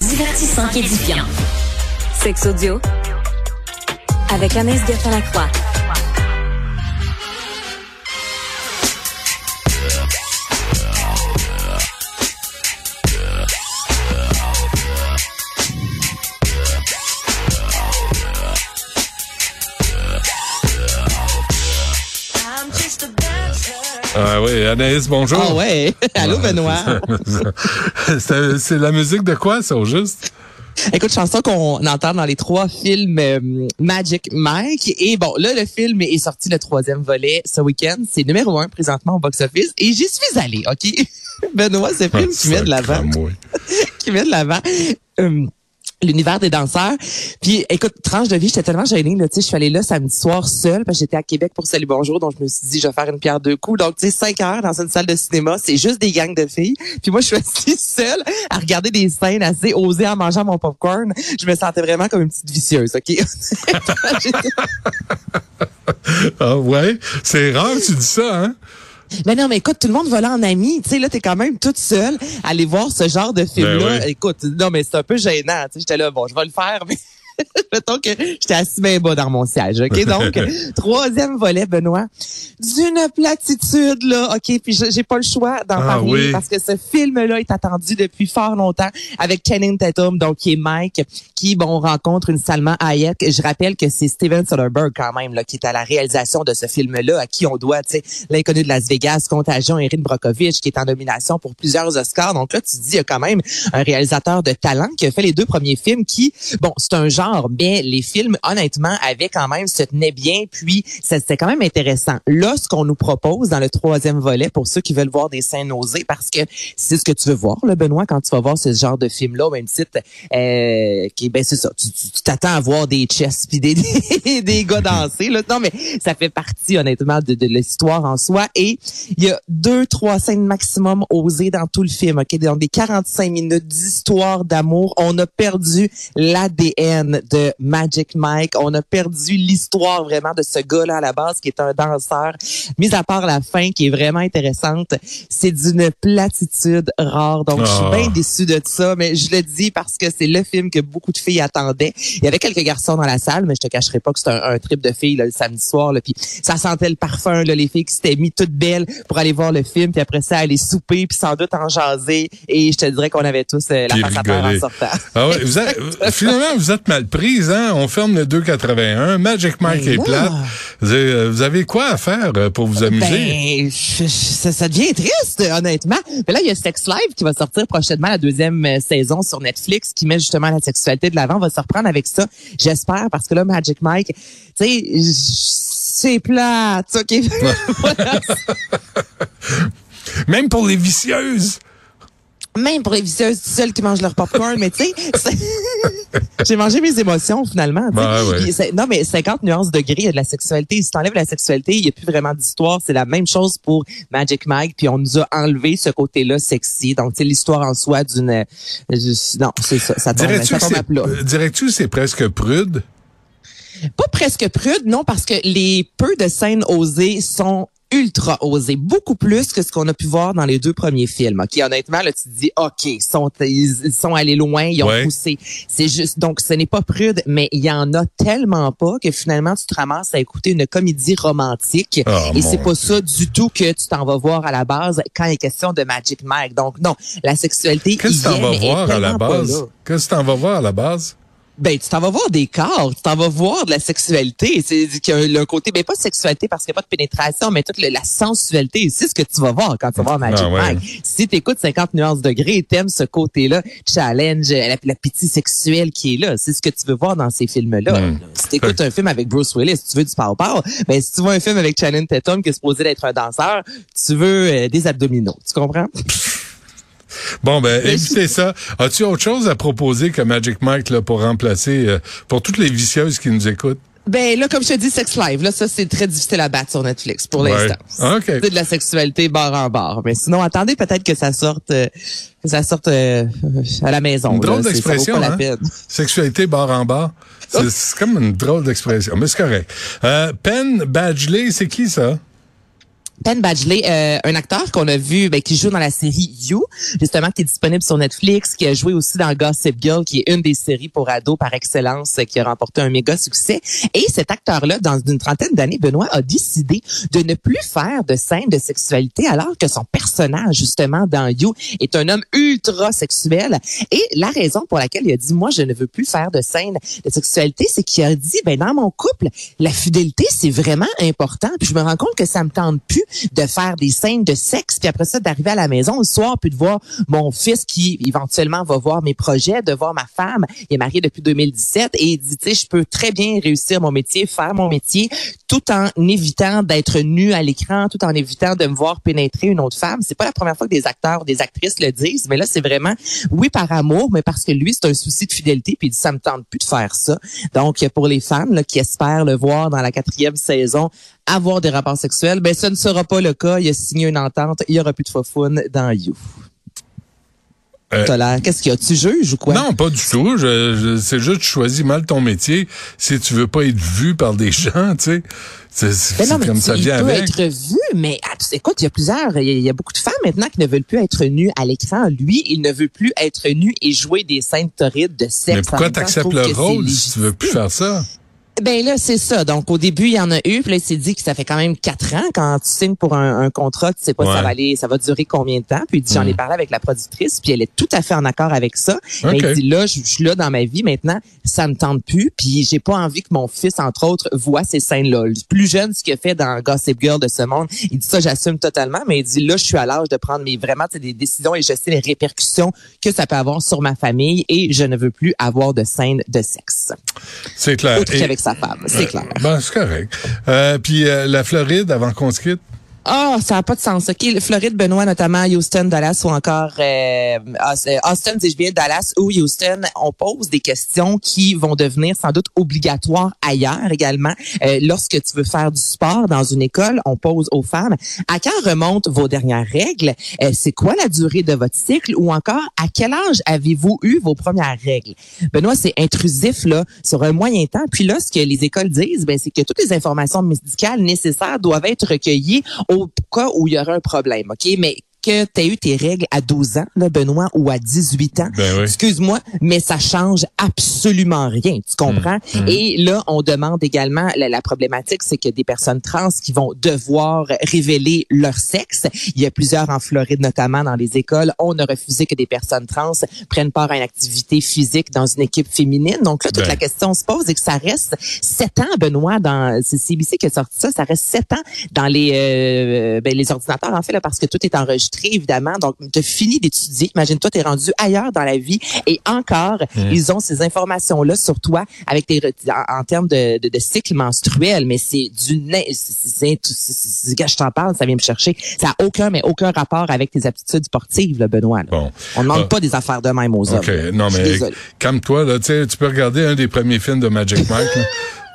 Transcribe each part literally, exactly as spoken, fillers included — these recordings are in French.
Divertissant et édifiant. Sex Audio avec Anaïs Gataillacroix. Ah oui, Anaïs, bonjour. Ah ouais, allô Benoît. c'est, c'est la musique de quoi, ça, au juste? Écoute, chanson qu'on entend dans les trois films euh, Magic Mike. Et bon, là, le film est sorti le troisième volet ce week-end. C'est numéro un présentement au box-office. Et j'y suis allée, OK? Benoît, ce film qui met de l'avant. Qui met de l'avant. Hum. L'univers des danseurs. Puis, écoute, tranche de vie, j'étais tellement gênée, là, tu sais, je suis allée là samedi soir seule, parce que j'étais à Québec pour Salut Bonjour, donc je me suis dit, je vais faire une pierre deux coups. Donc, tu sais, cinq heures dans une salle de cinéma, c'est juste des gangs de filles. Puis moi, je suis assise seule à regarder des scènes assez osées en mangeant mon popcorn. Je me sentais vraiment comme une petite vicieuse, OK? Ah ouais? C'est rare que tu dis ça, hein? Mais non, mais écoute, tout le monde va là en amis. Tu sais, là, t'es quand même toute seule à aller voir ce genre de film-là. Ben oui. Écoute, non, mais c'est un peu gênant. Tu sais, j'étais là, bon, je vais le faire, mais mettons que j'étais assis bien bas dans mon siège, OK? Donc, troisième volet, Benoît, d'une platitude, là, OK? Puis j'ai pas le choix d'en ah, parler oui. parce que ce film-là est attendu depuis fort longtemps avec Channing Tatum, donc qui est Mike, qui, bon, rencontre une Salma Hayek. Je rappelle que c'est Steven Soderbergh, quand même, là, qui est à la réalisation de ce film-là, à qui on doit, tu sais, L'inconnu de Las Vegas, Contagion, Erin Brockovich, qui est en nomination pour plusieurs Oscars. Donc là, tu te dis, il y a quand même un réalisateur de talent qui a fait les deux premiers films qui, bon, c'est un genre mais les films, honnêtement, avaient quand même, se tenaient bien, puis c'était quand même intéressant. Là, ce qu'on nous propose dans le troisième volet, pour ceux qui veulent voir des scènes osées, parce que c'est ce que tu veux voir, là, Benoît, quand tu vas voir ce genre de film-là, au même titre, euh, qui, ben c'est ça, tu, tu, tu t'attends à voir des chests puis des, des, des gars danser, là. Non, mais ça fait partie, honnêtement, de, de l'histoire en soi, et il y a deux, trois scènes maximum osées dans tout le film, OK? Dans des quarante-cinq minutes d'histoire d'amour, on a perdu l'A D N de Magic Mike. On a perdu l'histoire vraiment de ce gars-là à la base qui est un danseur. Mis à part la fin qui est vraiment intéressante, c'est d'une platitude rare. Donc, oh. je suis bien déçue de ça, mais je le dis parce que c'est le film que beaucoup de filles attendaient. Il y avait quelques garçons dans la salle, mais je te cacherai pas que c'était un, un trip de filles là, le samedi soir. Là, puis ça sentait le parfum, là, les filles qui s'étaient mis toutes belles pour aller voir le film, puis après ça, aller souper, puis sans doute en jaser. Et je te dirais qu'on avait tous euh, la face à terre en sortant. Ah ouais, vous êtes, finalement, vous êtes mal prise, hein? On ferme le deux quatre-vingt-un. Magic Mike mais est plate. Vous avez quoi à faire pour vous amuser? Ben, je, je, ça, ça devient triste, honnêtement. Mais là, il y a Sex/Life qui va sortir prochainement, la deuxième saison sur Netflix, qui met justement la sexualité de l'avant. On va se reprendre avec ça, j'espère, parce que là, Magic Mike, tu sais, c'est plate. Okay? Voilà. Même pour les vicieuses. Même pour les vicieuses, celles qui mangent leur popcorn, mais tu sais, j'ai mangé mes émotions finalement. Ben ouais. c'est, non, mais cinquante nuances de gris, il y a de la sexualité. Si t'enlèves la sexualité, il n'y a plus vraiment d'histoire. C'est la même chose pour Magic Mike, puis on nous a enlevé ce côté-là sexy. Donc, tu sais, l'histoire en soi d'une... Euh, non, c'est ça, ça tombe, ça tombe à plat. Dirais-tu que c'est presque prude? Pas presque prude, non, parce que les peu de scènes osées sont... ultra osé, beaucoup plus que ce qu'on a pu voir dans les deux premiers films. OK, honnêtement, là, tu te dis, OK, ils sont, ils sont allés loin, ils ont ouais. poussé. C'est juste, donc, ce n'est pas prude, mais il y en a tellement pas que finalement, tu te ramasses à écouter une comédie romantique. Oh, et c'est pas Dieu. Ça du tout que tu t'en vas voir à la base quand il est question de Magic Mike. Donc, non, la sexualité, qu'est-ce que t'en vas voir à la base? Qu'est-ce que t'en vas voir à la base? Ben, tu t'en vas voir des corps, tu t'en vas voir de la sexualité. C'est le côté, ben pas sexualité parce qu'il n'y a pas de pénétration, mais toute le, la sensualité. C'est ce que tu vas voir quand tu vas voir Magic ah ouais. Mike. Si tu écoutes cinquante nuances de gris, t'aimes ce côté-là, challenge, l'appétit sexuel qui est là. C'est ce que tu veux voir dans ces films-là. Mm. Si tu écoutes un film avec Bruce Willis, tu veux du pow-pow, ben si tu vois un film avec Channing Tatum qui est supposé d'être un danseur, tu veux euh, des abdominaux. Tu comprends? Bon, ben, évitez ça. As-tu autre chose à proposer que Magic Mike là, pour remplacer, euh, pour toutes les vicieuses qui nous écoutent? Ben là, comme je te dis, Sex/Life, là, ça, c'est très difficile à battre sur Netflix, pour ouais. l'instant. Okay. C'est de la sexualité barre en barre. Mais sinon, attendez peut-être que ça sorte euh, que ça sorte euh, à la maison. Une drôle là, d'expression, hein? Sexualité barre en barre. C'est, oh. c'est comme une drôle d'expression, mais c'est correct. Euh, Penn Badgley, c'est qui, ça? Penn Badgley, euh, un acteur qu'on a vu, ben, qui joue dans la série You, justement, qui est disponible sur Netflix, qui a joué aussi dans Gossip Girl, qui est une des séries pour ados par excellence, qui a remporté un méga succès. Et cet acteur-là, dans une trentaine d'années, Benoît, a décidé de ne plus faire de scènes de sexualité, alors que son personnage, justement, dans You, est un homme ultra sexuel. Et la raison pour laquelle il a dit, moi, je ne veux plus faire de scènes de sexualité, c'est qu'il a dit, ben, dans mon couple, la fidélité, c'est vraiment important. Puis je me rends compte que ça me tente plus de faire des scènes de sexe, puis après ça, d'arriver à la maison le soir, puis de voir mon fils qui, éventuellement, va voir mes projets, de voir ma femme. Il est marié depuis deux mille dix-sept et il dit, tu sais, je peux très bien réussir mon métier, faire mon métier, tout en évitant d'être nu à l'écran, tout en évitant de me voir pénétrer une autre femme. C'est pas la première fois que des acteurs ou des actrices le disent, mais là, c'est vraiment, oui, par amour, mais parce que lui, c'est un souci de fidélité, puis il dit, ça me tente plus de faire ça. Donc, pour les fans là, qui espèrent le voir dans la quatrième saison avoir des rapports sexuels, ben ça ne sera pas le cas. Il a signé une entente. Il n'y aura plus de fofoune dans You. Euh, T'as l'air. Qu'est-ce qu'il y a? Tu juges ou quoi? Non, pas du tout. Je, je, c'est juste que tu choisis mal ton métier si tu veux pas être vu par des gens, tu sais. C'est, c'est, ben non, c'est comme tu, ça vient avec. Il peut être vu, mais écoute, il y a plusieurs, il y, y a beaucoup de femmes maintenant qui ne veulent plus être nues à l'écran. Lui, il ne veut plus être nu et jouer des scènes torrides de sexe. Mais pourquoi t'acceptes le rôle si tu veux plus faire ça? Ben là, c'est ça. Donc, au début, il y en a eu. Puis là, il s'est dit que ça fait quand même quatre ans quand tu signes pour un, un contrat, tu sais pas ouais. ça va aller, ça va durer combien de temps. Puis il dit, mmh. j'en ai parlé avec la productrice, puis elle est tout à fait en accord avec ça. Okay. Mais il dit, là, je, je suis là dans ma vie maintenant, ça me tente plus. Puis j'ai pas envie que mon fils, entre autres, voit ces scènes-là. Le plus jeune, ce qu'il a fait dans Gossip Girl de ce monde, il dit ça, j'assume totalement. Mais il dit, là, je suis à l'âge de prendre mes vraiment des décisions et je sais les répercussions que ça peut avoir sur ma famille et je ne veux plus avoir de scènes de sexe. C'est clair. Autre et... qu'avec sa femme, c'est euh, clair. Ben, c'est correct. Euh, puis euh, la Floride, avant qu'on se quitte? Ah, oh, ça n'a pas de sens. OK, Floride, Benoît, notamment Houston, Dallas ou encore euh, Austin, dis-je bien, Dallas ou Houston, on pose des questions qui vont devenir sans doute obligatoires ailleurs également. Euh, lorsque tu veux faire du sport dans une école, on pose aux femmes à quand remontent vos dernières règles? Euh, c'est quoi la durée de votre cycle? Ou encore, à quel âge avez-vous eu vos premières règles? Benoît, c'est intrusif là sur un moyen temps. Puis là, ce que les écoles disent, ben c'est que toutes les informations médicales nécessaires doivent être recueillies au au cas où il y aura un problème, OK? Mais que tu as eu tes règles à douze ans, là, Benoît, ou à dix-huit ans, ben oui. excuse-moi, mais ça change absolument rien, tu comprends? Mmh, mmh. Et là, on demande également, la, la problématique, c'est que des personnes trans qui vont devoir révéler leur sexe, il y a plusieurs en Floride, notamment dans les écoles, on a refusé que des personnes trans prennent part à une activité physique dans une équipe féminine. Donc là, toute ben. la question se pose et que ça reste sept ans, Benoît, dans c'est C B C qui a sorti ça, ça reste sept ans dans les, euh, ben, les ordinateurs, en fait, là, parce que tout est enregistré. Évidemment, donc tu as fini d'étudier, imagine-toi, tu es rendu ailleurs dans la vie et encore, mmh. ils ont ces informations-là sur toi avec tes, en, en termes de, de, de cycle menstruel, mais c'est du... C'est, c'est, c'est, c'est, je t'en parle, ça vient me chercher. Ça n'a aucun, mais aucun rapport avec tes aptitudes sportives, là, Benoît. Là. Bon. On ne demande ah. pas des affaires de même aux hommes. Okay. Non, mais calme-toi, là, tu sais, tu peux regarder un des premiers films de Magic Mike, tu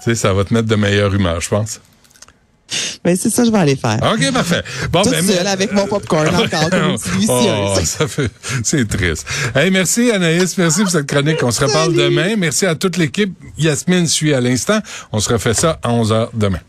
sais, ça va te mettre de meilleure humeur, je pense. Ben, c'est ça, je vais aller faire. OK, parfait. Bon, Tout ben, seul, avec mon popcorn euh, encore, comme une petite vicieuse. Oh, ça fait, c'est triste. Hey, merci, Anaïs. Merci pour cette chronique. On se reparle demain. Merci à toute l'équipe. Yasmine suit à l'instant. On se refait ça à onze heures demain.